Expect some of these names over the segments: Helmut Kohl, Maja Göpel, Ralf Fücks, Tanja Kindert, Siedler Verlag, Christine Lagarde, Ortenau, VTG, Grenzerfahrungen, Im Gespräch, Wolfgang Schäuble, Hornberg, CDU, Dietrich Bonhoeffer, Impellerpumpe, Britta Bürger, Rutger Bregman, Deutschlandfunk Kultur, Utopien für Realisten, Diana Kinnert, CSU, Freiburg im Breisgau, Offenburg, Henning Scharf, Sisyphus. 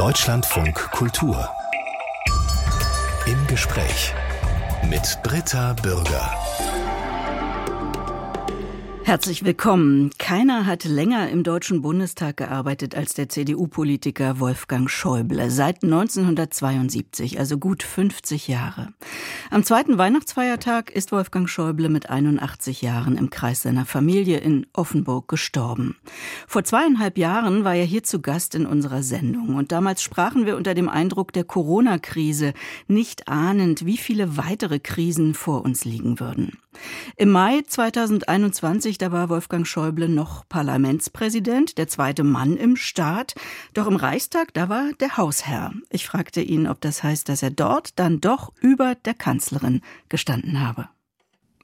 Deutschlandfunk Kultur. Im Gespräch mit Britta Bürger. Herzlich willkommen. Keiner hat länger im Deutschen Bundestag gearbeitet als der CDU-Politiker Wolfgang Schäuble. Seit 1972, also gut 50 Jahre. Am zweiten Weihnachtsfeiertag ist Wolfgang Schäuble mit 81 Jahren im Kreis seiner Familie in Offenburg gestorben. Vor 2,5 Jahren war er hier zu Gast in unserer Sendung. Und damals sprachen wir unter dem Eindruck der Corona-Krise, nicht ahnend, wie viele weitere Krisen vor uns liegen würden. Im Mai 2021, da war Wolfgang Schäuble noch Parlamentspräsident, der zweite Mann im Staat. Doch im Reichstag, da war der Hausherr. Ich fragte ihn, ob das heißt, dass er dort dann doch über der Kanzlerin gestanden habe.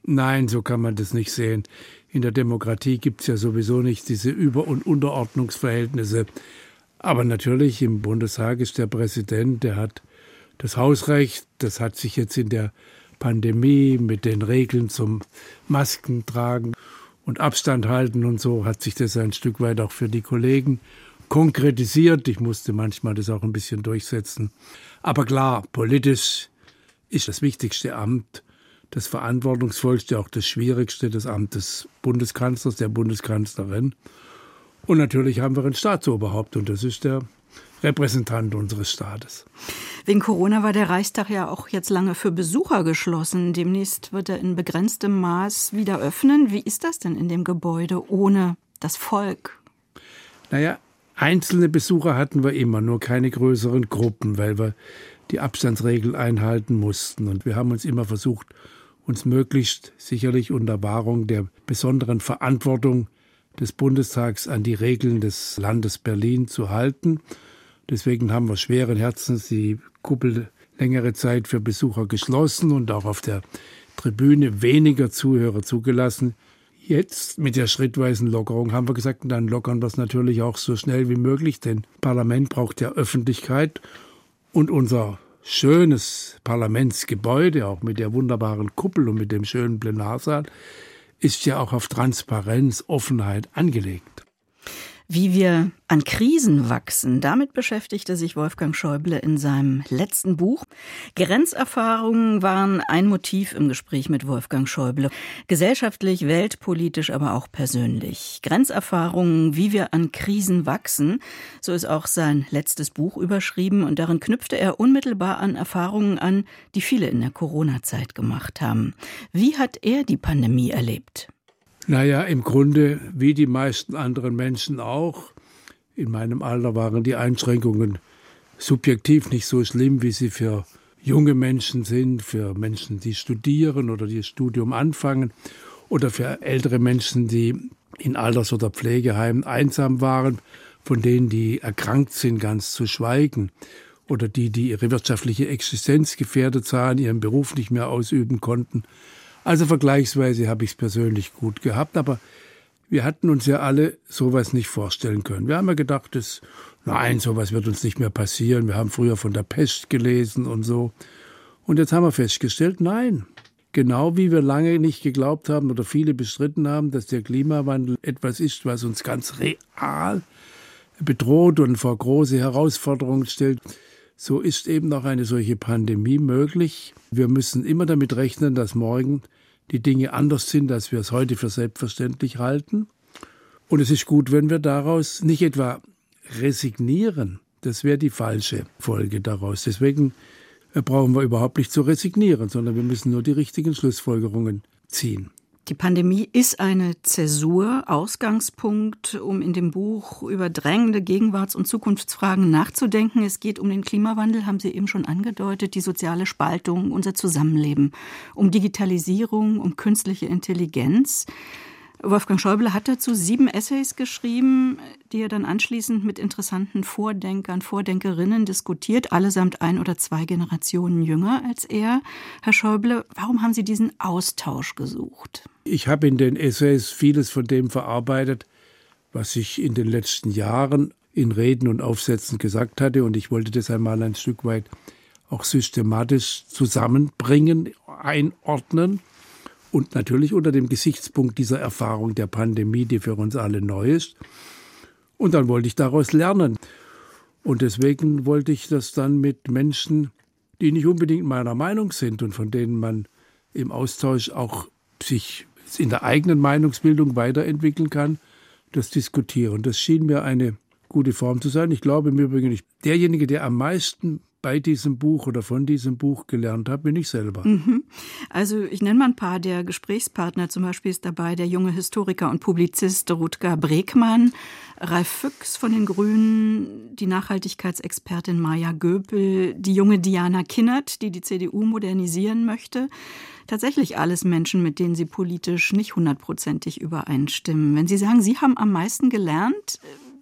Nein, so kann man das nicht sehen. In der Demokratie gibt es ja sowieso nicht diese Über- und Unterordnungsverhältnisse. Aber natürlich, im Bundestag ist der Präsident, der hat das Hausrecht. Das hat sich jetzt in der Pandemie mit den Regeln zum Maskentragen und Abstand halten und so hat sich das ein Stück weit auch für die Kollegen konkretisiert. Ich musste manchmal das auch ein bisschen durchsetzen. Aber klar, politisch ist das wichtigste Amt, das verantwortungsvollste, auch das schwierigste, das Amt des Bundeskanzlers, der Bundeskanzlerin. Und natürlich haben wir ein Staatsoberhaupt und das ist der Repräsentant unseres Staates. Wegen Corona war der Reichstag ja auch jetzt lange für Besucher geschlossen. Demnächst wird er in begrenztem Maß wieder öffnen. Wie ist das denn in dem Gebäude ohne das Volk? Naja, einzelne Besucher hatten wir immer, nur keine größeren Gruppen, weil wir die Abstandsregeln einhalten mussten. Und wir haben uns immer versucht, uns möglichst sicherlich unter Wahrung der besonderen Verantwortung des Bundestags an die Regeln des Landes Berlin zu halten. Deswegen haben wir schweren Herzens die Kuppel längere Zeit für Besucher geschlossen und auch auf der Tribüne weniger Zuhörer zugelassen. Jetzt mit der schrittweisen Lockerung haben wir gesagt, dann lockern wir es natürlich auch so schnell wie möglich, denn Parlament braucht ja Öffentlichkeit. Und unser schönes Parlamentsgebäude, auch mit der wunderbaren Kuppel und mit dem schönen Plenarsaal, ist ja auch auf Transparenz, Offenheit angelegt. Wie wir an Krisen wachsen, damit beschäftigte sich Wolfgang Schäuble in seinem letzten Buch. Grenzerfahrungen waren ein Motiv im Gespräch mit Wolfgang Schäuble. Gesellschaftlich, weltpolitisch, aber auch persönlich. Grenzerfahrungen, wie wir an Krisen wachsen, so ist auch sein letztes Buch überschrieben. Und darin knüpfte er unmittelbar an Erfahrungen an, die viele in der Corona-Zeit gemacht haben. Wie hat er die Pandemie erlebt? Naja, im Grunde wie die meisten anderen Menschen auch. In meinem Alter waren die Einschränkungen subjektiv nicht so schlimm, wie sie für junge Menschen sind, für Menschen, die studieren oder die Studium anfangen oder für ältere Menschen, die in Alters- oder Pflegeheimen einsam waren, von denen, die erkrankt sind, ganz zu schweigen oder die, die ihre wirtschaftliche Existenz gefährdet sahen, ihren Beruf nicht mehr ausüben konnten. Also vergleichsweise habe ich es persönlich gut gehabt, aber wir hatten uns ja alle sowas nicht vorstellen können. Wir haben ja gedacht, nein, sowas wird uns nicht mehr passieren. Wir haben früher von der Pest gelesen und so. Und jetzt haben wir festgestellt, nein, genau wie wir lange nicht geglaubt haben oder viele bestritten haben, dass der Klimawandel etwas ist, was uns ganz real bedroht und vor große Herausforderungen stellt, so ist eben auch eine solche Pandemie möglich. Wir müssen immer damit rechnen, dass morgen die Dinge anders sind, als wir es heute für selbstverständlich halten. Und es ist gut, wenn wir daraus nicht etwa resignieren. Das wäre die falsche Folge daraus. Deswegen brauchen wir überhaupt nicht zu resignieren, sondern wir müssen nur die richtigen Schlussfolgerungen ziehen. Die Pandemie ist eine Zäsur, Ausgangspunkt, um in dem Buch über drängende Gegenwarts- und Zukunftsfragen nachzudenken. Es geht um den Klimawandel, haben Sie eben schon angedeutet, die soziale Spaltung, unser Zusammenleben, um Digitalisierung, um künstliche Intelligenz. Wolfgang Schäuble hat dazu 7 Essays geschrieben, die er dann anschließend mit interessanten Vordenkern, Vordenkerinnen diskutiert, allesamt 1 oder 2 Generationen jünger als er. Herr Schäuble, warum haben Sie diesen Austausch gesucht? Ich habe in den Essays vieles von dem verarbeitet, was ich in den letzten Jahren in Reden und Aufsätzen gesagt hatte. Und ich wollte das einmal ein Stück weit auch systematisch zusammenbringen, einordnen. Und natürlich unter dem Gesichtspunkt dieser Erfahrung der Pandemie, die für uns alle neu ist. Und dann wollte ich daraus lernen. Und deswegen wollte ich das dann mit Menschen, die nicht unbedingt meiner Meinung sind und von denen man im Austausch auch sich in der eigenen Meinungsbildung weiterentwickeln kann, das diskutieren. Das schien mir eine gute Form zu sein. Ich glaube im Übrigen, derjenige, der am meisten bei diesem Buch oder von diesem Buch gelernt habe, bin ich selber. Also ich nenne mal ein paar der Gesprächspartner. Zum Beispiel ist dabei der junge Historiker und Publizist Rutger Bregman, Ralf Fücks von den Grünen, die Nachhaltigkeitsexpertin Maja Göpel, die junge Diana Kinnert, die die CDU modernisieren möchte. Tatsächlich alles Menschen, mit denen Sie politisch nicht 100% übereinstimmen. Wenn Sie sagen, Sie haben am meisten gelernt,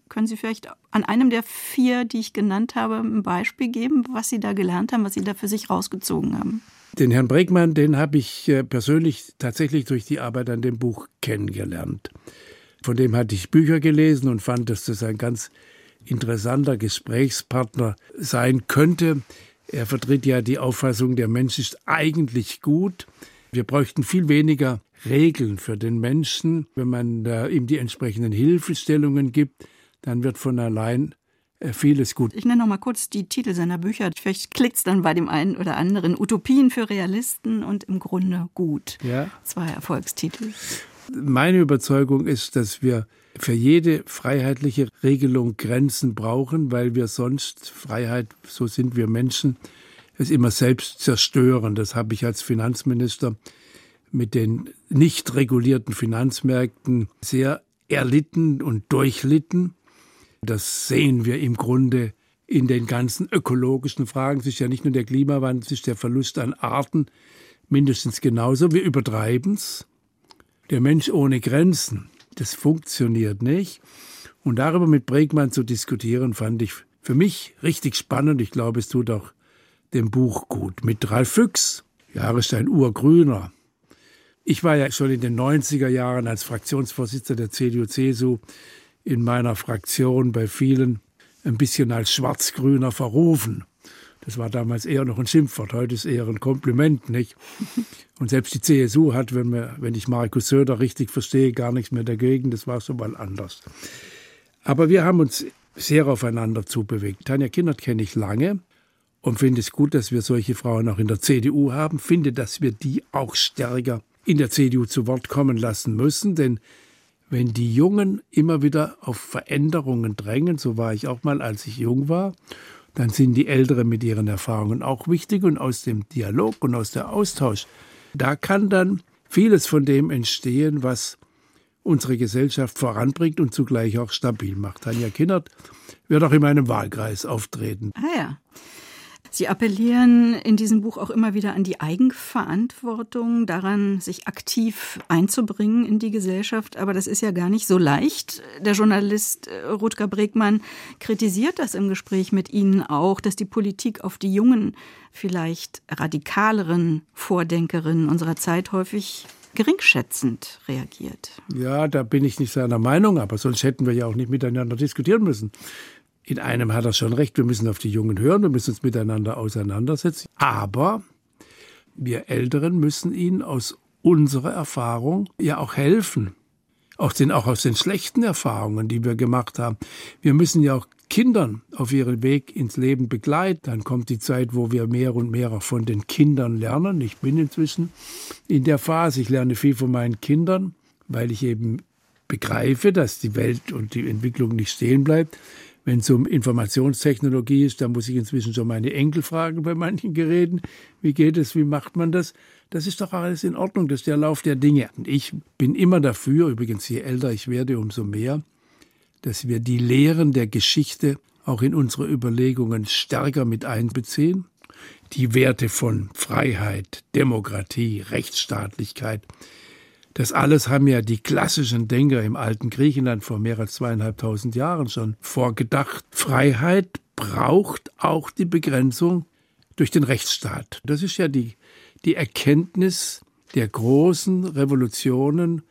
können Sie vielleicht an einem der 4, die ich genannt habe, ein Beispiel geben, was Sie da gelernt haben, was Sie da für sich rausgezogen haben? Den Herrn Bregmann, den habe ich persönlich tatsächlich durch die Arbeit an dem Buch kennengelernt. Von dem hatte ich Bücher gelesen und fand, dass das ein ganz interessanter Gesprächspartner sein könnte. Er vertritt ja die Auffassung, der Mensch ist eigentlich gut. Wir bräuchten viel weniger Regeln für den Menschen, wenn man ihm die entsprechenden Hilfestellungen gibt. Dann wird von allein vieles gut. Ich nenne noch mal kurz die Titel seiner Bücher. Vielleicht klickt es dann bei dem einen oder anderen. Utopien für Realisten und Im Grunde gut. Ja. 2 Erfolgstitel. Meine Überzeugung ist, dass wir für jede freiheitliche Regelung Grenzen brauchen, weil wir sonst Freiheit, so sind wir Menschen, es immer selbst zerstören. Das habe ich als Finanzminister mit den nicht regulierten Finanzmärkten sehr erlitten und durchlitten. Das sehen wir im Grunde in den ganzen ökologischen Fragen. Es ist ja nicht nur der Klimawandel, es ist der Verlust an Arten mindestens genauso. Wir übertreiben es. Der Mensch ohne Grenzen, das funktioniert nicht. Und darüber mit Bregmann zu diskutieren, fand ich für mich richtig spannend. Ich glaube, es tut auch dem Buch gut. Mit Ralf Fücks, Jahrestein Urgrüner. Ich war ja schon in den 90er Jahren als Fraktionsvorsitzender der CDU-CSU in meiner Fraktion bei vielen ein bisschen als Schwarz-Grüner verrufen. Das war damals eher noch ein Schimpfwort, heute ist eher ein Kompliment, nicht? Und selbst die CSU hat, wenn ich Markus Söder richtig verstehe, gar nichts mehr dagegen. Das war schon mal anders. Aber wir haben uns sehr aufeinander zubewegt. Tanja Kindert kenne ich lange und finde es gut, dass wir solche Frauen auch in der CDU haben. Finde, dass wir die auch stärker in der CDU zu Wort kommen lassen müssen, denn wenn die Jungen immer wieder auf Veränderungen drängen, so war ich auch mal, als ich jung war, dann sind die Älteren mit ihren Erfahrungen auch wichtig. Und aus dem Dialog und aus dem Austausch, da kann dann vieles von dem entstehen, was unsere Gesellschaft voranbringt und zugleich auch stabil macht. Tanja Kinnert wird auch in meinem Wahlkreis auftreten. Ah ja. Sie appellieren in diesem Buch auch immer wieder an die Eigenverantwortung, daran, sich aktiv einzubringen in die Gesellschaft. Aber das ist ja gar nicht so leicht. Der Journalist Rutger Bregman kritisiert das im Gespräch mit Ihnen auch, dass die Politik auf die jungen, vielleicht radikaleren Vordenkerinnen unserer Zeit häufig geringschätzend reagiert. Ja, da bin ich nicht seiner Meinung, aber sonst hätten wir ja auch nicht miteinander diskutieren müssen. In einem hat er schon recht, wir müssen auf die Jungen hören, wir müssen uns miteinander auseinandersetzen. Aber wir Älteren müssen ihnen aus unserer Erfahrung ja auch helfen. Auch aus den schlechten Erfahrungen, die wir gemacht haben. Wir müssen ja auch Kindern auf ihren Weg ins Leben begleiten. Dann kommt die Zeit, wo wir mehr und mehr auch von den Kindern lernen. Ich bin inzwischen in der Phase, ich lerne viel von meinen Kindern, weil ich eben begreife, dass die Welt und die Entwicklung nicht stehen bleibt. Wenn es um Informationstechnologie ist, da muss ich inzwischen schon meine Enkel fragen bei manchen Geräten. Wie geht es? Wie macht man das? Das ist doch alles in Ordnung. Das ist der Lauf der Dinge. Und ich bin immer dafür, übrigens je älter ich werde, umso mehr, dass wir die Lehren der Geschichte auch in unsere Überlegungen stärker mit einbeziehen. Die Werte von Freiheit, Demokratie, Rechtsstaatlichkeit. Das alles haben ja die klassischen Denker im alten Griechenland vor mehr als 2500 Jahren schon vorgedacht. Freiheit braucht auch die Begrenzung durch den Rechtsstaat. Das ist ja die Erkenntnis der großen Revolutionen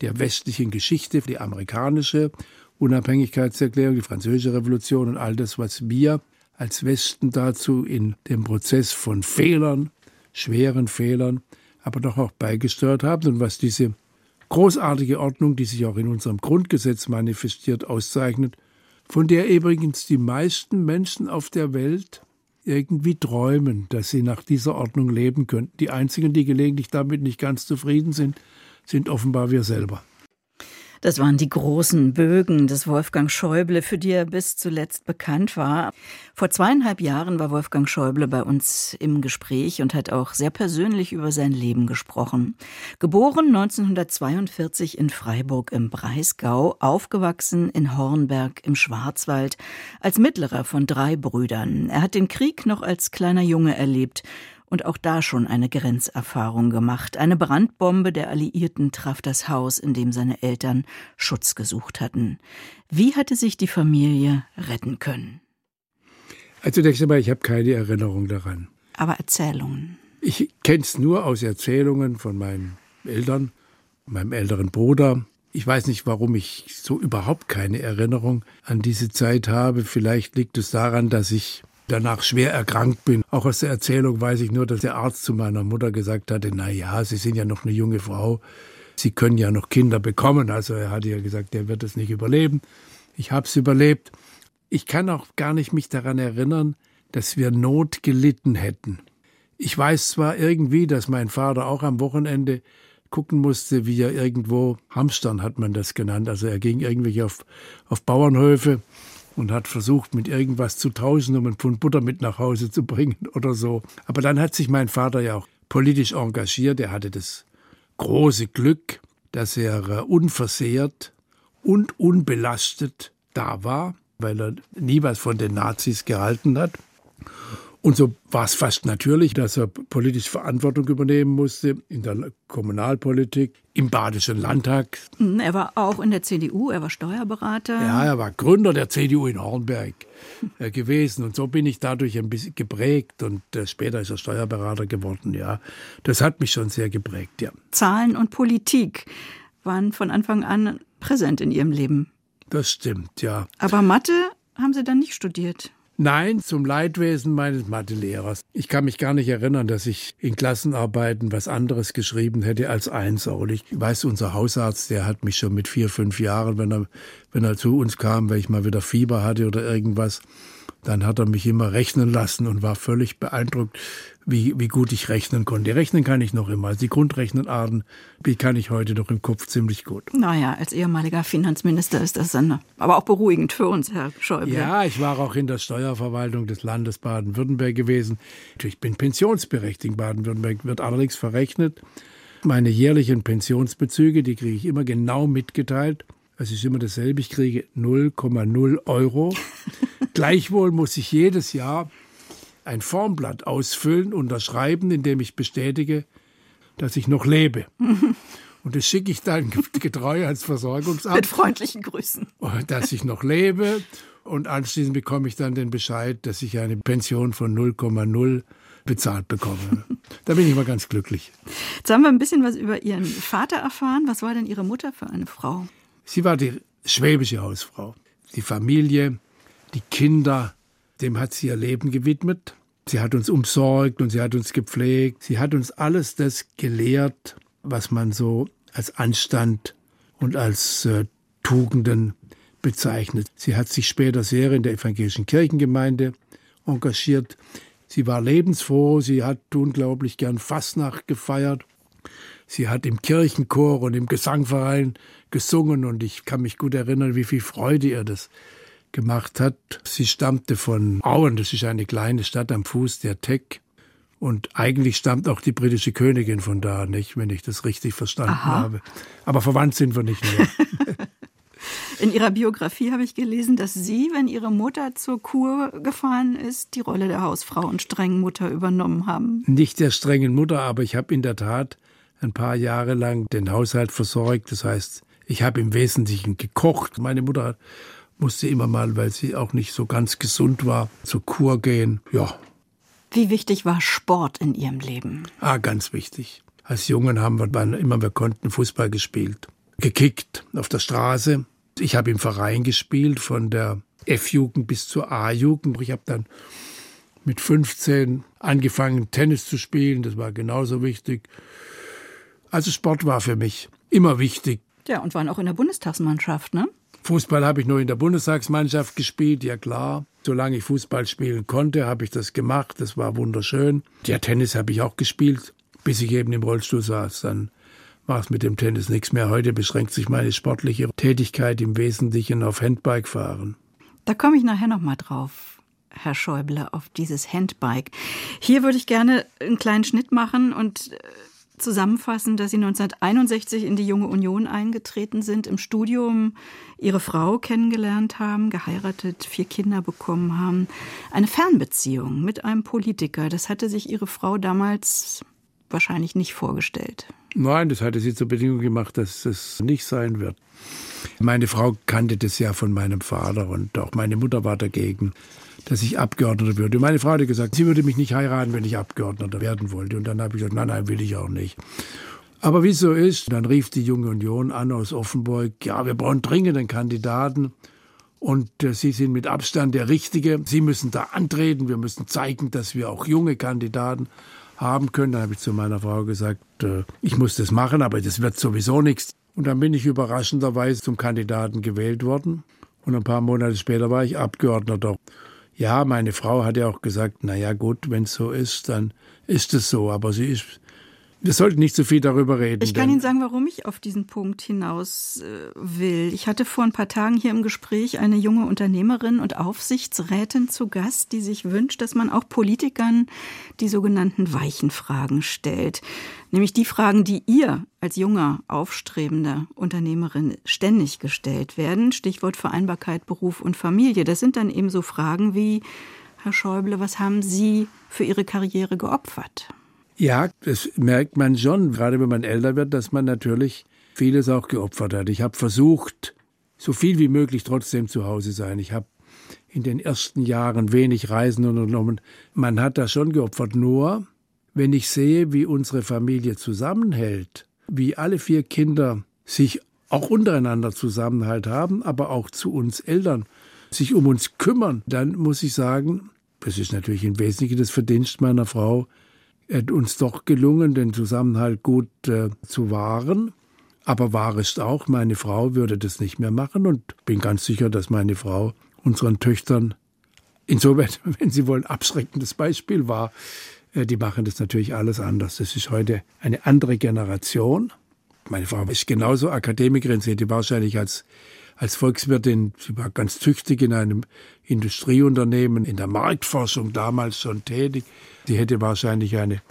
der westlichen Geschichte, die amerikanische Unabhängigkeitserklärung, die französische Revolution und all das, was wir als Westen dazu in dem Prozess von Fehlern, schweren Fehlern, aber doch auch beigesteuert haben und was diese großartige Ordnung, die sich auch in unserem Grundgesetz manifestiert, auszeichnet, von der übrigens die meisten Menschen auf der Welt irgendwie träumen, dass sie nach dieser Ordnung leben könnten. Die einzigen, die gelegentlich damit nicht ganz zufrieden sind, sind offenbar wir selber. Das waren die großen Bögen des Wolfgang Schäuble, für die er bis zuletzt bekannt war. Vor 2,5 Jahren war Wolfgang Schäuble bei uns im Gespräch und hat auch sehr persönlich über sein Leben gesprochen. Geboren 1942 in Freiburg im Breisgau, aufgewachsen in Hornberg im Schwarzwald, als mittlerer von 3 Brüdern. Er hat den Krieg noch als kleiner Junge erlebt. Und auch da schon eine Grenzerfahrung gemacht. Eine Brandbombe der Alliierten traf das Haus, in dem seine Eltern Schutz gesucht hatten. Wie hatte sich die Familie retten können? Also zunächst einmal, ich habe keine Erinnerung daran. Aber Erzählungen? Ich kenne es nur aus Erzählungen von meinen Eltern, meinem älteren Bruder. Ich weiß nicht, warum ich so überhaupt keine Erinnerung an diese Zeit habe. Vielleicht liegt es daran, dass ich danach schwer erkrankt bin. Auch aus der Erzählung weiß ich nur, dass der Arzt zu meiner Mutter gesagt hatte, na ja, Sie sind ja noch eine junge Frau, Sie können ja noch Kinder bekommen. Also er hatte ja gesagt, der wird es nicht überleben. Ich habe es überlebt. Ich kann auch gar nicht mich daran erinnern, dass wir Not gelitten hätten. Ich weiß zwar irgendwie, dass mein Vater auch am Wochenende gucken musste, wie er irgendwo, Hamstern hat man das genannt, also er ging irgendwie auf Bauernhöfe und hat versucht, mit irgendwas zu tauschen, um einen Pfund Butter mit nach Hause zu bringen oder so. Aber dann hat sich mein Vater ja auch politisch engagiert. Er hatte das große Glück, dass er unversehrt und unbelastet da war, weil er nie was von den Nazis gehalten hat. Und so war es fast natürlich, dass er politisch Verantwortung übernehmen musste in der Kommunalpolitik, im Badischen Landtag. Er war auch in der CDU, er war Steuerberater. Ja, er war Gründer der CDU in Hornberg gewesen. Und so bin ich dadurch ein bisschen geprägt. Und später ist er Steuerberater geworden, ja. Das hat mich schon sehr geprägt, ja. Zahlen und Politik waren von Anfang an präsent in Ihrem Leben. Das stimmt, ja. Aber Mathe haben Sie dann nicht studiert? Nein, zum Leidwesen meines Mathelehrers. Ich kann mich gar nicht erinnern, dass ich in Klassenarbeiten was anderes geschrieben hätte als Einser. Und ich weiß, unser Hausarzt, der hat mich schon mit 4, 5 Jahren, wenn er zu uns kam, weil ich mal wieder Fieber hatte oder irgendwas, dann hat er mich immer rechnen lassen und war völlig beeindruckt, wie gut ich rechnen konnte. Rechnen kann ich noch immer. Also die Grundrechnenarten, die kann ich heute noch im Kopf ziemlich gut. Naja, als ehemaliger Finanzminister ist das dann aber auch beruhigend für uns, Herr Schäuble. Ja, ich war auch in der Steuerverwaltung des Landes Baden-Württemberg gewesen. Ich bin pensionsberechtigt. Baden-Württemberg wird allerdings verrechnet. Meine jährlichen Pensionsbezüge, die kriege ich immer genau mitgeteilt. Es ist immer dasselbe, ich kriege 0,0 €. Gleichwohl muss ich jedes Jahr ein Formblatt ausfüllen, unterschreiben, in dem ich bestätige, dass ich noch lebe. Und das schicke ich dann getreu ans Versorgungsamt. Mit freundlichen Grüßen. Dass ich noch lebe. Und anschließend bekomme ich dann den Bescheid, dass ich eine Pension von 0,0 € bezahlt bekomme. Da bin ich immer ganz glücklich. Jetzt haben wir ein bisschen was über Ihren Vater erfahren. Was war denn Ihre Mutter für eine Frau? Sie war die schwäbische Hausfrau. Die Familie, die Kinder, dem hat sie ihr Leben gewidmet. Sie hat uns umsorgt und sie hat uns gepflegt. Sie hat uns alles das gelehrt, was man so als Anstand und als Tugenden bezeichnet. Sie hat sich später sehr in der evangelischen Kirchengemeinde engagiert. Sie war lebensfroh, sie hat unglaublich gern Fastnacht gefeiert. Sie hat im Kirchenchor und im Gesangverein gesungen und ich kann mich gut erinnern, wie viel Freude ihr das gemacht hat. Sie stammte von Auen, das ist eine kleine Stadt am Fuß der Teck. Und eigentlich stammt auch die britische Königin von da, nicht, wenn ich das richtig verstanden habe. Aber verwandt sind wir nicht mehr. In Ihrer Biografie habe ich gelesen, dass Sie, wenn Ihre Mutter zur Kur gefahren ist, die Rolle der Hausfrau und strengen Mutter übernommen haben. Nicht der strengen Mutter, aber ich habe in der Tat ein paar Jahre lang den Haushalt versorgt. Das heißt, ich habe im Wesentlichen gekocht. Meine Mutter musste immer mal, weil sie auch nicht so ganz gesund war, zur Kur gehen. Ja. Wie wichtig war Sport in Ihrem Leben? Ganz wichtig. Als Jungen haben wir, wann immer wir konnten, Fußball gespielt. Gekickt auf der Straße. Ich habe im Verein gespielt, von der F-Jugend bis zur A-Jugend. Ich habe dann mit 15 angefangen, Tennis zu spielen. Das war genauso wichtig. Also Sport war für mich immer wichtig. Ja, und waren auch in der Bundestagsmannschaft, ne? Fußball habe ich nur in der Bundestagsmannschaft gespielt, ja klar. Solange ich Fußball spielen konnte, habe ich das gemacht. Das war wunderschön. Ja, Tennis habe ich auch gespielt, bis ich eben im Rollstuhl saß. Dann war es mit dem Tennis nichts mehr. Heute beschränkt sich meine sportliche Tätigkeit im Wesentlichen auf Handbike fahren. Da komme ich nachher noch mal drauf, Herr Schäuble, auf dieses Handbike. Hier würde ich gerne einen kleinen Schnitt machen und zusammenfassen, dass Sie 1961 in die Junge Union eingetreten sind, im Studium Ihre Frau kennengelernt haben, geheiratet, 4 Kinder bekommen haben. Eine Fernbeziehung mit einem Politiker, das hatte sich Ihre Frau damals wahrscheinlich nicht vorgestellt. Nein, das hatte sie zur Bedingung gemacht, dass das nicht sein wird. Meine Frau kannte das ja von meinem Vater und auch meine Mutter war dagegen, dass ich Abgeordneter würde. Meine Frau hatte gesagt, sie würde mich nicht heiraten, wenn ich Abgeordneter werden wollte. Und dann habe ich gesagt, nein, will ich auch nicht. Aber wie es so ist, dann rief die Junge Union an aus Offenburg, ja, wir brauchen dringend einen Kandidaten. Und Sie sind mit Abstand der Richtige. Sie müssen da antreten, wir müssen zeigen, dass wir auch junge Kandidaten haben können. Dann habe ich zu meiner Frau gesagt, ich muss das machen, aber das wird sowieso nichts. Und dann bin ich überraschenderweise zum Kandidaten gewählt worden. Und ein paar Monate später war ich Abgeordneter. Ja, meine Frau hat ja auch gesagt, naja gut, wenn es so ist, dann ist es so. Aber sie ist, wir sollten nicht so viel darüber reden. Ich kann Ihnen sagen, warum ich auf diesen Punkt hinaus will. Ich hatte vor ein paar Tagen hier im Gespräch eine junge Unternehmerin und Aufsichtsrätin zu Gast, die sich wünscht, dass man auch Politikern die sogenannten weichen Fragen stellt. Nämlich die Fragen, die ihr als junger, aufstrebender Unternehmerin ständig gestellt werden. Stichwort Vereinbarkeit, Beruf und Familie. Das sind dann eben so Fragen wie, Herr Schäuble, was haben Sie für Ihre Karriere geopfert? Ja, das merkt man schon, gerade wenn man älter wird, dass man natürlich vieles auch geopfert hat. Ich habe versucht, so viel wie möglich trotzdem zu Hause sein. Ich habe in den ersten Jahren wenig Reisen unternommen. Man hat das schon geopfert, nur wenn ich sehe, wie unsere Familie zusammenhält, wie alle 4 Kinder sich auch untereinander Zusammenhalt haben, aber auch zu uns Eltern sich um uns kümmern, dann muss ich sagen, das ist natürlich im Wesentlichen das Verdienst meiner Frau, hat uns doch gelungen, den Zusammenhalt gut zu wahren. Aber wahr ist auch, meine Frau würde das nicht mehr machen und bin ganz sicher, dass meine Frau unseren Töchtern insofern, wenn sie wollen, abschreckendes Beispiel war. Die machen das natürlich alles anders. Das ist heute eine andere Generation. Meine Frau ist genauso Akademikerin, sie hätte wahrscheinlich als Volkswirtin, sie war ganz tüchtig in einem Industrieunternehmen, in der Marktforschung damals schon tätig. Sie hätte wahrscheinlich eine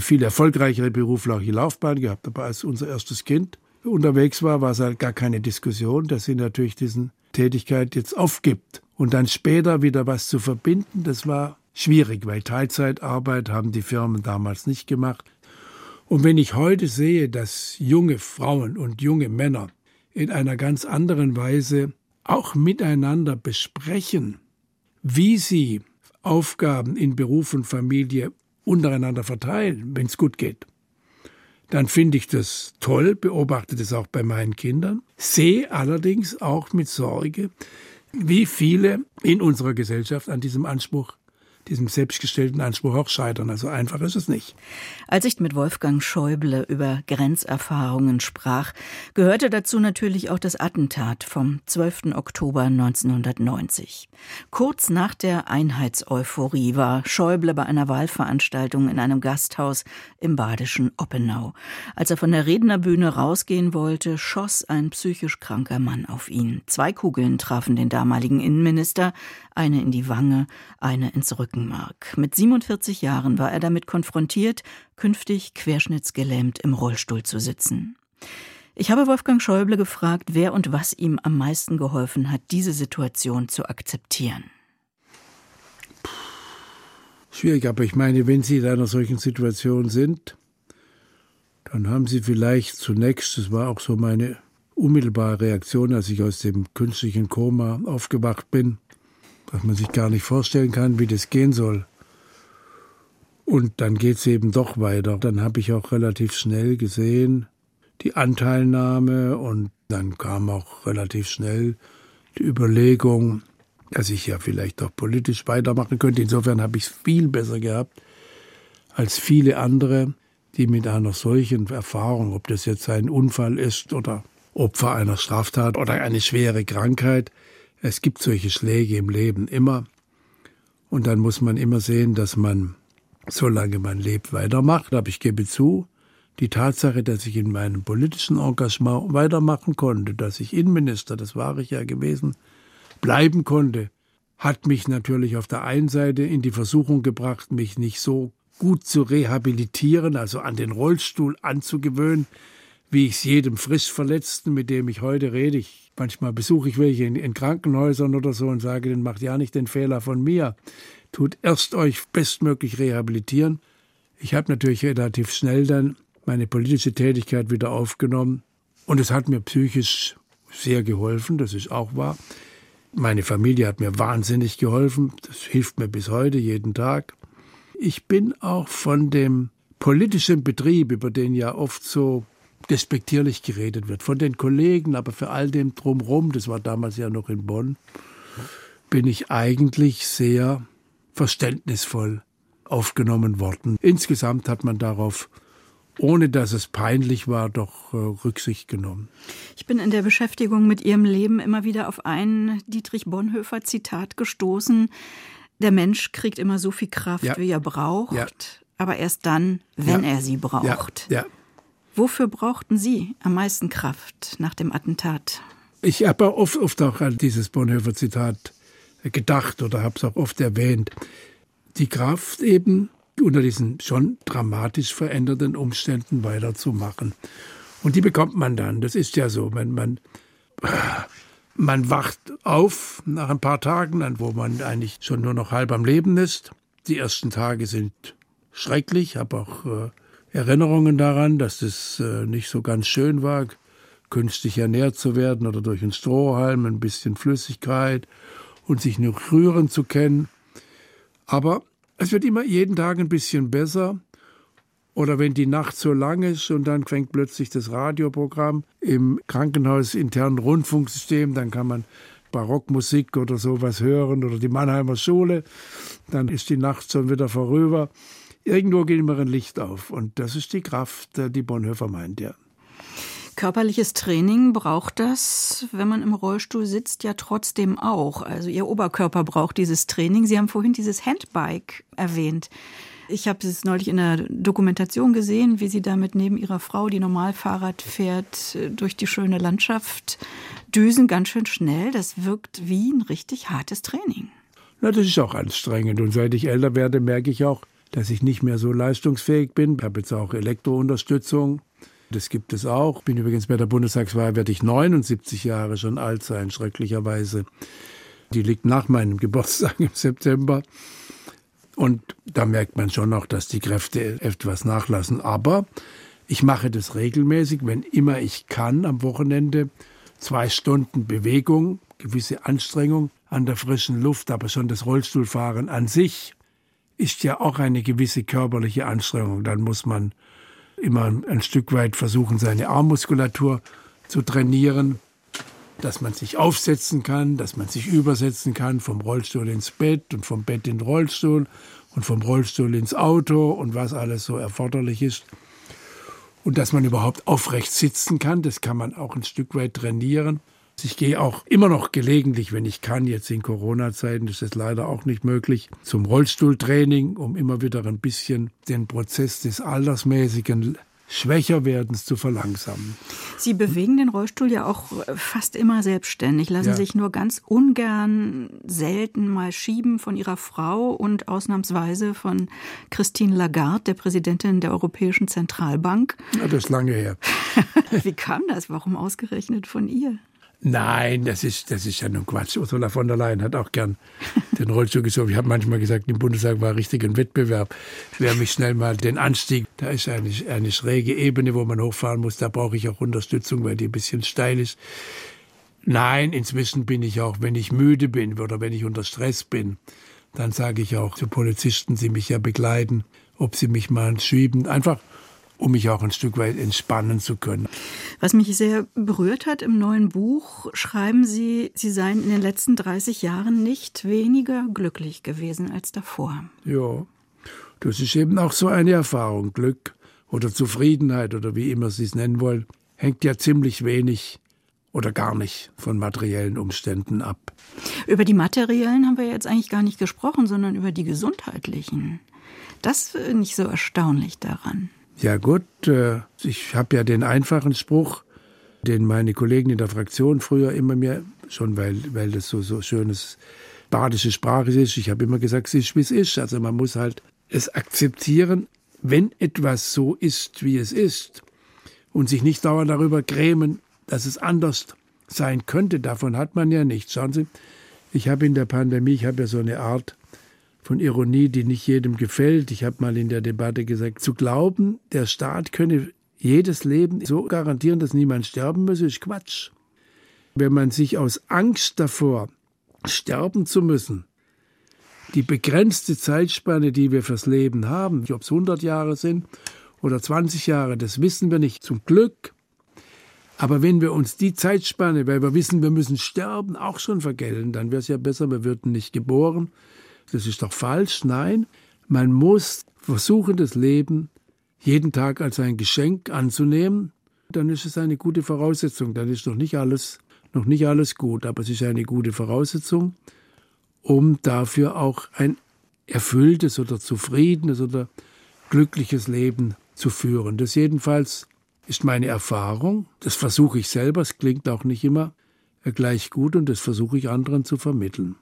viel erfolgreichere berufliche Laufbahn gehabt. Aber als unser erstes Kind unterwegs war, war es halt gar keine Diskussion, dass sie natürlich diese Tätigkeit jetzt aufgibt. Und dann später wieder was zu verbinden, das war schwierig, weil Teilzeitarbeit haben die Firmen damals nicht gemacht. Und wenn ich heute sehe, dass junge Frauen und junge Männer in einer ganz anderen Weise auch miteinander besprechen, wie sie Aufgaben in Beruf und Familie untereinander verteilen, wenn es gut geht, dann finde ich das toll, beobachte das auch bei meinen Kindern, sehe allerdings auch mit Sorge, wie viele in unserer Gesellschaft an diesem Anspruch, diesem selbstgestellten Anspruch auch scheitern. Also einfach ist es nicht. Als ich mit Wolfgang Schäuble über Grenzerfahrungen sprach, gehörte dazu natürlich auch das Attentat vom 12. Oktober 1990. Kurz nach der Einheitseuphorie war Schäuble bei einer Wahlveranstaltung in einem Gasthaus im badischen Ortenau. Als er von der Rednerbühne rausgehen wollte, schoss ein psychisch kranker Mann auf ihn. 2 Kugeln trafen den damaligen Innenminister, eine in die Wange, eine ins Rücken. Mit 47 Jahren war er damit konfrontiert, künftig querschnittsgelähmt im Rollstuhl zu sitzen. Ich habe Wolfgang Schäuble gefragt, wer und was ihm am meisten geholfen hat, diese Situation zu akzeptieren. Schwierig, aber ich meine, wenn Sie in einer solchen Situation sind, dann haben Sie vielleicht zunächst, das war auch so meine unmittelbare Reaktion, als ich aus dem künstlichen Koma aufgewacht bin, dass man sich gar nicht vorstellen kann, wie das gehen soll. Und dann geht es eben doch weiter. Dann habe ich auch relativ schnell gesehen, die Anteilnahme, und dann kam auch relativ schnell die Überlegung, dass ich ja vielleicht auch politisch weitermachen könnte. Insofern habe ich es viel besser gehabt als viele andere, die mit einer solchen Erfahrung, ob das jetzt ein Unfall ist oder Opfer einer Straftat oder eine schwere Krankheit. Es gibt solche Schläge im Leben immer. Und dann muss man immer sehen, dass man, solange man lebt, weitermacht. Aber ich gebe zu, die Tatsache, dass ich in meinem politischen Engagement weitermachen konnte, dass ich Innenminister, das war ich ja gewesen, bleiben konnte, hat mich natürlich auf der einen Seite in die Versuchung gebracht, mich nicht so gut zu rehabilitieren, also an den Rollstuhl anzugewöhnen, wie ich es jedem Frischverletzten, mit dem ich heute rede, manchmal besuche ich welche in Krankenhäusern oder so und sage, dann macht ja nicht den Fehler von mir. Tut erst euch bestmöglich rehabilitieren. Ich habe natürlich relativ schnell dann meine politische Tätigkeit wieder aufgenommen und es hat mir psychisch sehr geholfen, das ist auch wahr. Meine Familie hat mir wahnsinnig geholfen, das hilft mir bis heute, jeden Tag. Ich bin auch von dem politischen Betrieb, über den ja oft so despektierlich geredet wird, von den Kollegen, aber für all dem drumherum, das war damals ja noch in Bonn, bin ich eigentlich sehr verständnisvoll aufgenommen worden. Insgesamt hat man darauf, ohne dass es peinlich war, doch Rücksicht genommen. Ich bin in der Beschäftigung mit Ihrem Leben immer wieder auf ein Dietrich Bonhoeffer Zitat gestoßen. Der Mensch kriegt immer so viel Kraft, wie er braucht, aber erst dann, wenn er sie braucht. Ja. Ja. Wofür brauchten Sie am meisten Kraft nach dem Attentat? Ich habe oft auch an dieses Bonhoeffer-Zitat gedacht oder habe es auch oft erwähnt. Die Kraft eben, unter diesen schon dramatisch veränderten Umständen weiterzumachen. Und die bekommt man dann, das ist ja so. Man wacht auf nach ein paar Tagen, wo man eigentlich schon nur noch halb am Leben ist. Die ersten Tage sind schrecklich, ich habe auch Erinnerungen daran, dass das nicht so ganz schön war, künstlich ernährt zu werden oder durch einen Strohhalm, ein bisschen Flüssigkeit und sich noch rühren zu können. Aber es wird immer jeden Tag ein bisschen besser. Oder wenn die Nacht so lang ist und dann fängt plötzlich das Radioprogramm im krankenhausinternen Rundfunksystem, dann kann man Barockmusik oder sowas hören oder die Mannheimer Schule, dann ist die Nacht schon wieder vorüber. Irgendwo geht immer ein Licht auf und das ist die Kraft, die Bonhoeffer meint, ja. Körperliches Training braucht das, wenn man im Rollstuhl sitzt, ja trotzdem auch. Also Ihr Oberkörper braucht dieses Training. Sie haben vorhin dieses Handbike erwähnt. Ich habe es neulich in der Dokumentation gesehen, wie Sie damit neben Ihrer Frau, die normal Fahrrad fährt, durch die schöne Landschaft düsen, ganz schön schnell. Das wirkt wie ein richtig hartes Training. Na, das ist auch anstrengend und seit ich älter werde, merke ich auch, dass ich nicht mehr so leistungsfähig bin. Ich habe jetzt auch Elektrounterstützung. Das gibt es auch. Ich bin übrigens bei der Bundestagswahl, werde ich 79 Jahre schon alt sein, schrecklicherweise. Die liegt nach meinem Geburtstag im September. Und da merkt man schon noch, dass die Kräfte etwas nachlassen. Aber ich mache das regelmäßig, wenn immer ich kann, am Wochenende 2 Stunden Bewegung, gewisse Anstrengung an der frischen Luft, aber schon das Rollstuhlfahren an sich ist ja auch eine gewisse körperliche Anstrengung. Dann muss man immer ein Stück weit versuchen, seine Armmuskulatur zu trainieren, dass man sich aufsetzen kann, dass man sich übersetzen kann, vom Rollstuhl ins Bett und vom Bett in den Rollstuhl und vom Rollstuhl ins Auto und was alles so erforderlich ist. Und dass man überhaupt aufrecht sitzen kann, das kann man auch ein Stück weit trainieren. Ich gehe auch immer noch gelegentlich, wenn ich kann, jetzt in Corona-Zeiten ist das leider auch nicht möglich, zum Rollstuhltraining, um immer wieder ein bisschen den Prozess des altersmäßigen Schwächerwerdens zu verlangsamen. Sie bewegen den Rollstuhl ja auch fast immer selbstständig, lassen sich nur ganz ungern, selten mal schieben von Ihrer Frau und ausnahmsweise von Christine Lagarde, der Präsidentin der Europäischen Zentralbank. Ja, das ist lange her. Wie kam das? Warum ausgerechnet von ihr? Nein, das ist ja nun Quatsch. Ursula von der Leyen hat auch gern den Rollstuhl geschoben. Ich habe manchmal gesagt, im Bundestag war richtig ein Wettbewerb. Wer mich schnell mal den Anstieg, da ist eine schräge Ebene, wo man hochfahren muss. Da brauche ich auch Unterstützung, weil die ein bisschen steil ist. Nein, inzwischen bin ich auch, wenn ich müde bin oder wenn ich unter Stress bin, dann sage ich auch zu Polizisten, die mich ja begleiten, ob sie mich mal schieben. Einfach, um mich auch ein Stück weit entspannen zu können. Was mich sehr berührt hat, im neuen Buch schreiben Sie, Sie seien in den letzten 30 Jahren nicht weniger glücklich gewesen als davor. Ja, das ist eben auch so eine Erfahrung. Glück oder Zufriedenheit oder wie immer Sie es nennen wollen, hängt ja ziemlich wenig oder gar nicht von materiellen Umständen ab. Über die materiellen haben wir jetzt eigentlich gar nicht gesprochen, sondern über die gesundheitlichen. Das finde ich so erstaunlich daran. Ja gut, ich habe ja den einfachen Spruch, den meine Kollegen in der Fraktion früher immer mir, schon weil das so schönes badische Sprache ist, ich habe immer gesagt, es ist, wie es ist. Also man muss halt es akzeptieren, wenn etwas so ist, wie es ist, und sich nicht dauernd darüber grämen, dass es anders sein könnte. Davon hat man ja nichts. Schauen Sie, ich habe in der Pandemie, so eine Art von Ironie, die nicht jedem gefällt. Ich habe mal in der Debatte gesagt, zu glauben, der Staat könne jedes Leben so garantieren, dass niemand sterben müsse, ist Quatsch. Wenn man sich aus Angst davor, sterben zu müssen, die begrenzte Zeitspanne, die wir fürs Leben haben, ob es 100 Jahre sind oder 20 Jahre, das wissen wir nicht, zum Glück. Aber wenn wir uns die Zeitspanne, weil wir wissen, wir müssen sterben, auch schon vergelten, dann wäre es ja besser, wir würden nicht geboren. Das ist doch falsch. Nein, man muss versuchen, das Leben jeden Tag als ein Geschenk anzunehmen. Dann ist es eine gute Voraussetzung. Dann ist noch nicht alles gut, aber es ist eine gute Voraussetzung, um dafür auch ein erfülltes oder zufriedenes oder glückliches Leben zu führen. Das jedenfalls ist meine Erfahrung. Das versuche ich selber. Es klingt auch nicht immer gleich gut und das versuche ich anderen zu vermitteln.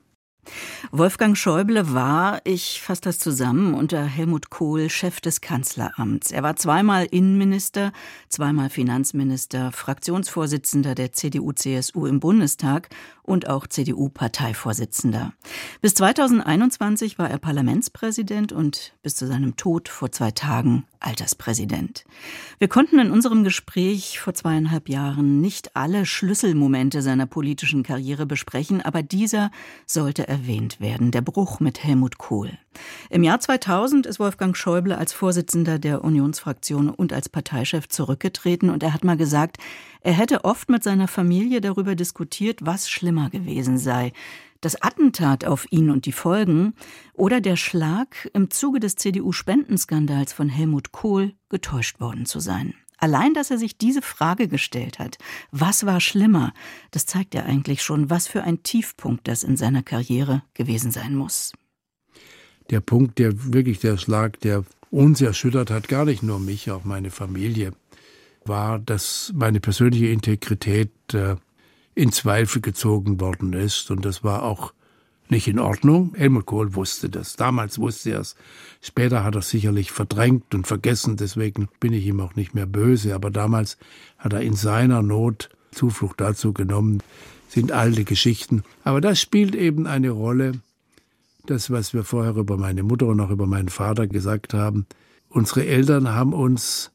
Wolfgang Schäuble war, ich fasse das zusammen, unter Helmut Kohl Chef des Kanzleramts. Er war zweimal Innenminister, zweimal Finanzminister, Fraktionsvorsitzender der CDU-CSU im Bundestag und auch CDU-Parteivorsitzender. Bis 2021 war er Parlamentspräsident und bis zu seinem Tod vor 2 Tagen Alterspräsident. Wir konnten in unserem Gespräch vor 2,5 Jahren nicht alle Schlüsselmomente seiner politischen Karriere besprechen, aber dieser sollte erwähnt werden, der Bruch mit Helmut Kohl. Im Jahr 2000 ist Wolfgang Schäuble als Vorsitzender der Unionsfraktion und als Parteichef zurückgetreten und er hat mal gesagt, er hätte oft mit seiner Familie darüber diskutiert, was schlimmer gewesen sei. Das Attentat auf ihn und die Folgen oder der Schlag, im Zuge des CDU-Spendenskandals von Helmut Kohl getäuscht worden zu sein. Allein, dass er sich diese Frage gestellt hat, was war schlimmer, das zeigt ja eigentlich schon, was für ein Tiefpunkt das in seiner Karriere gewesen sein muss. Der Punkt, der Schlag, der uns erschüttert hat, gar nicht nur mich, auch meine Familie, war, dass meine persönliche Integrität in Zweifel gezogen worden ist. Und das war auch nicht in Ordnung. Helmut Kohl wusste das. Damals wusste er es. Später hat er es sicherlich verdrängt und vergessen. Deswegen bin ich ihm auch nicht mehr böse. Aber damals hat er in seiner Not Zuflucht dazu genommen. Das sind alte Geschichten. Aber das spielt eben eine Rolle. Das, was wir vorher über meine Mutter und auch über meinen Vater gesagt haben. Unsere Eltern haben uns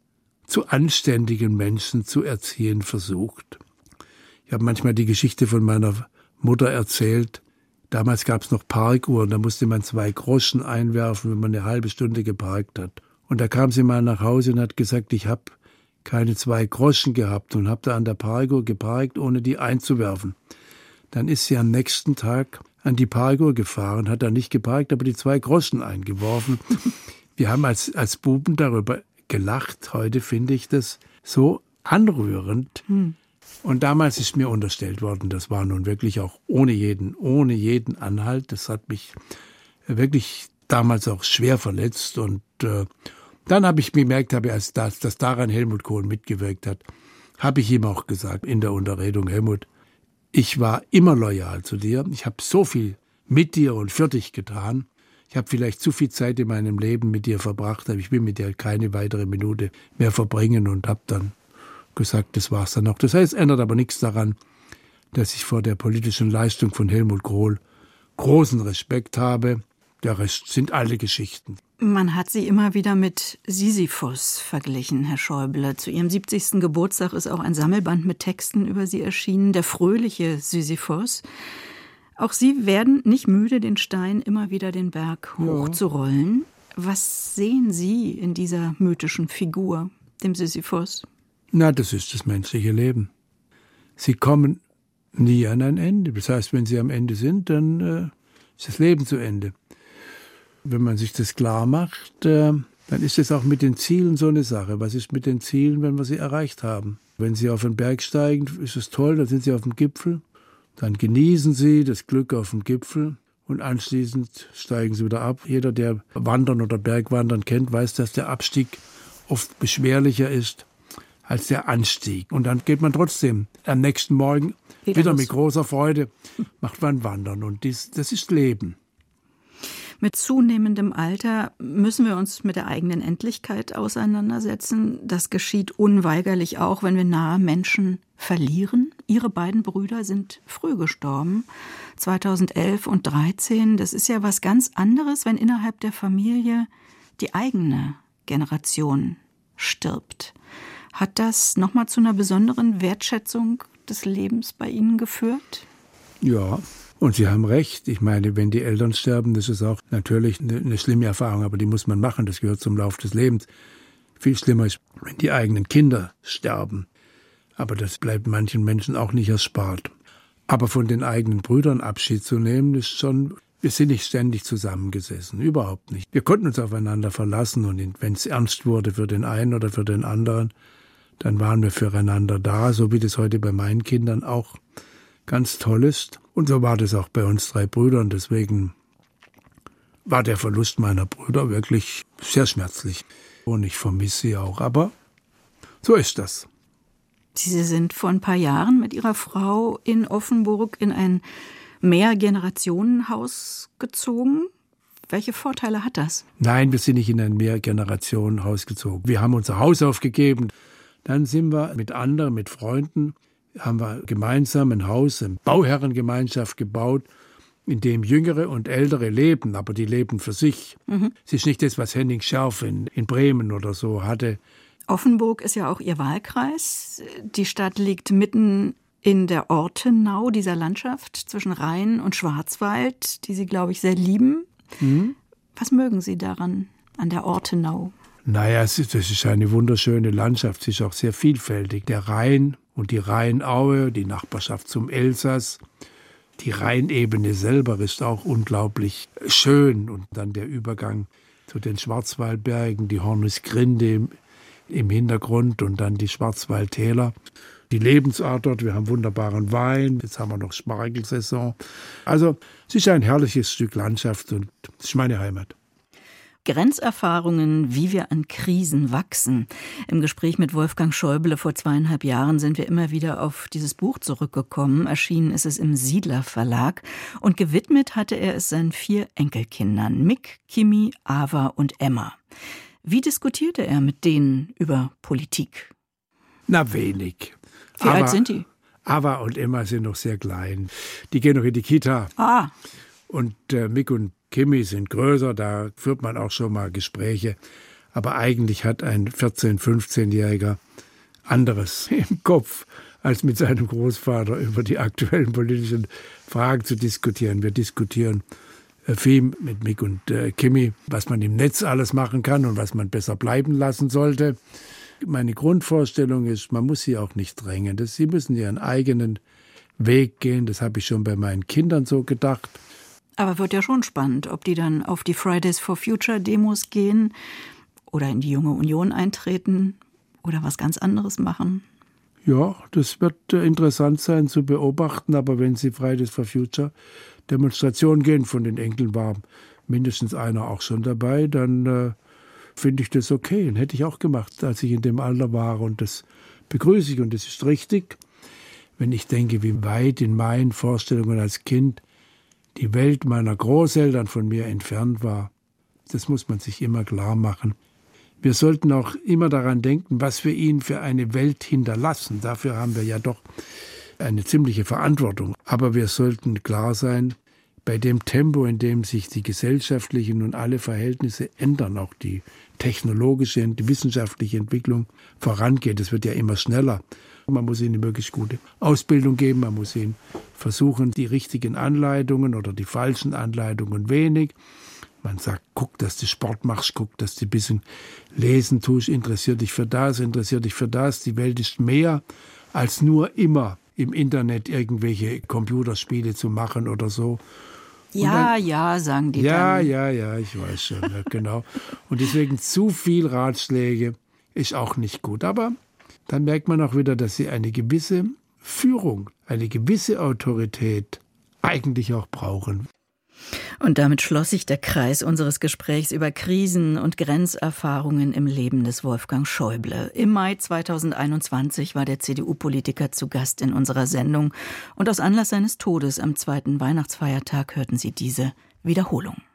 zu anständigen Menschen zu erziehen versucht. Ich habe manchmal die Geschichte von meiner Mutter erzählt. Damals gab es noch Parkuhren, da musste man 2 Groschen einwerfen, wenn man eine halbe Stunde geparkt hat. Und da kam sie mal nach Hause und hat gesagt, ich habe keine 2 Groschen gehabt und habe da an der Parkuhr geparkt, ohne die einzuwerfen. Dann ist sie am nächsten Tag an die Parkuhr gefahren, hat da nicht geparkt, aber die 2 Groschen eingeworfen. Wir haben als Buben darüber gelacht. Heute finde ich das so anrührend. Und damals ist mir unterstellt worden, das war nun wirklich auch ohne jeden Anhalt. Das hat mich wirklich damals auch schwer verletzt. Und dann habe ich gemerkt, dass daran Helmut Kohl mitgewirkt hat, habe ich ihm auch gesagt in der Unterredung, Helmut, ich war immer loyal zu dir. Ich habe so viel mit dir und für dich getan. Ich habe vielleicht zu viel Zeit in meinem Leben mit dir verbracht, aber ich will mit dir keine weitere Minute mehr verbringen und habe dann gesagt, das war es dann auch. Das heißt, ändert aber nichts daran, dass ich vor der politischen Leistung von Helmut Kohl großen Respekt habe. Der Rest sind alle Geschichten. Man hat Sie immer wieder mit Sisyphus verglichen, Herr Schäuble. Zu Ihrem 70. Geburtstag ist auch ein Sammelband mit Texten über Sie erschienen, der fröhliche Sisyphus. Auch Sie werden nicht müde, den Stein immer wieder den Berg hochzurollen. Was sehen Sie in dieser mythischen Figur, dem Sisyphus? Na, das ist das menschliche Leben. Sie kommen nie an ein Ende. Das heißt, wenn sie am Ende sind, dann ist das Leben zu Ende. Wenn man sich das klar macht, dann ist es auch mit den Zielen so eine Sache. Was ist mit den Zielen, wenn wir sie erreicht haben? Wenn Sie auf den Berg steigen, ist es toll, dann sind Sie auf dem Gipfel. Dann genießen Sie das Glück auf dem Gipfel und anschließend steigen Sie wieder ab. Jeder, der Wandern oder Bergwandern kennt, weiß, dass der Abstieg oft beschwerlicher ist als der Anstieg. Und dann geht man trotzdem am nächsten Morgen wieder mit großer Freude, macht man Wandern. Und das ist Leben. Mit zunehmendem Alter müssen wir uns mit der eigenen Endlichkeit auseinandersetzen. Das geschieht unweigerlich auch, wenn wir nahe Menschen verlieren. Ihre beiden Brüder sind früh gestorben, 2011 und 2013. Das ist ja was ganz anderes, wenn innerhalb der Familie die eigene Generation stirbt. Hat das nochmal zu einer besonderen Wertschätzung des Lebens bei Ihnen geführt? Ja, und Sie haben recht. Ich meine, wenn die Eltern sterben, das ist auch natürlich eine schlimme Erfahrung, aber die muss man machen. Das gehört zum Lauf des Lebens. Viel schlimmer ist, wenn die eigenen Kinder sterben. Aber das bleibt manchen Menschen auch nicht erspart. Aber von den eigenen Brüdern Abschied zu nehmen, ist schon... Wir sind nicht ständig zusammengesessen, überhaupt nicht. Wir konnten uns aufeinander verlassen und wenn es ernst wurde für den einen oder für den anderen, dann waren wir füreinander da, so wie das heute bei meinen Kindern auch ganz toll ist. Und so war das auch bei uns drei Brüdern. Deswegen war der Verlust meiner Brüder wirklich sehr schmerzlich. Und ich vermisse sie auch, aber so ist das. Sie sind vor ein paar Jahren mit Ihrer Frau in Offenburg in ein Mehrgenerationenhaus gezogen. Welche Vorteile hat das? Nein, wir sind nicht in ein Mehrgenerationenhaus gezogen. Wir haben unser Haus aufgegeben. Dann sind wir mit anderen, mit Freunden, haben wir gemeinsam ein Haus, eine Bauherrengemeinschaft gebaut, in dem Jüngere und Ältere leben, aber die leben für sich. Es ist nicht das, was Henning Scharf in Bremen oder so hatte. Offenburg ist ja auch Ihr Wahlkreis. Die Stadt liegt mitten in der Ortenau, dieser Landschaft zwischen Rhein und Schwarzwald, die Sie, glaube ich, sehr lieben. Mhm. Was mögen Sie daran, an der Ortenau? Naja, das ist eine wunderschöne Landschaft. Sie ist auch sehr vielfältig. Der Rhein und die Rheinaue, die Nachbarschaft zum Elsass. Die Rheinebene selber ist auch unglaublich schön. Und dann der Übergang zu den Schwarzwaldbergen, die Hornisgrinde im Hintergrund und dann die Schwarzwaldtäler. Die Lebensart dort, wir haben wunderbaren Wein, jetzt haben wir noch Spargelsaison. Also es ist ein herrliches Stück Landschaft und es ist meine Heimat. Grenzerfahrungen, wie wir an Krisen wachsen. Im Gespräch mit Wolfgang Schäuble vor 2,5 Jahren sind wir immer wieder auf dieses Buch zurückgekommen. Erschienen ist es im Siedler Verlag und gewidmet hatte er es seinen 4 Enkelkindern, Mick, Kimi, Ava und Emma. Wie diskutierte er mit denen über Politik? Na, wenig. Wie alt sind die? Ava und Emma sind noch sehr klein. Die gehen noch in die Kita. Ah. Und Mick und Kimi sind größer, da führt man auch schon mal Gespräche. Aber eigentlich hat ein 14-, 15-Jähriger anderes im Kopf, als mit seinem Großvater über die aktuellen politischen Fragen zu diskutieren. Wir diskutieren viel mit Mick und Kimi, was man im Netz alles machen kann und was man besser bleiben lassen sollte. Meine Grundvorstellung ist, man muss sie auch nicht drängen. Sie müssen ihren eigenen Weg gehen. Das habe ich schon bei meinen Kindern so gedacht. Aber wird ja schon spannend, ob die dann auf die Fridays for Future Demos gehen oder in die Junge Union eintreten oder was ganz anderes machen. Ja, das wird interessant sein zu beobachten. Aber wenn sie Fridays for Future Demonstrationen gehen, von den Enkeln war mindestens einer auch schon dabei, dann finde ich das okay und hätte ich auch gemacht, als ich in dem Alter war, und das begrüße ich und das ist richtig. Wenn ich denke, wie weit in meinen Vorstellungen als Kind die Welt meiner Großeltern von mir entfernt war, das muss man sich immer klar machen. Wir sollten auch immer daran denken, was wir ihnen für eine Welt hinterlassen. Dafür haben wir ja doch eine ziemliche Verantwortung. Aber wir sollten klar sein, bei dem Tempo, in dem sich die gesellschaftlichen und alle Verhältnisse ändern, auch die technologische und die wissenschaftliche Entwicklung vorangeht. Es wird ja immer schneller. Man muss ihnen eine möglichst gute Ausbildung geben. Man muss ihnen versuchen, die richtigen Anleitungen oder die falschen Anleitungen wenig. Man sagt, guck, dass du Sport machst, guck, dass du ein bisschen lesen tust, interessier dich für das. Die Welt ist mehr als nur immer im Internet irgendwelche Computerspiele zu machen oder so. Ja, dann, ja, sagen die dann. Ja, ich weiß schon, ja, genau. Und deswegen zu viel Ratschläge ist auch nicht gut. Aber dann merkt man auch wieder, dass sie eine gewisse Führung, eine gewisse Autorität eigentlich auch brauchen. Und damit schloss sich der Kreis unseres Gesprächs über Krisen und Grenzerfahrungen im Leben des Wolfgang Schäuble. Im Mai 2021 war der CDU-Politiker zu Gast in unserer Sendung. Und aus Anlass seines Todes am zweiten Weihnachtsfeiertag hörten Sie diese Wiederholung.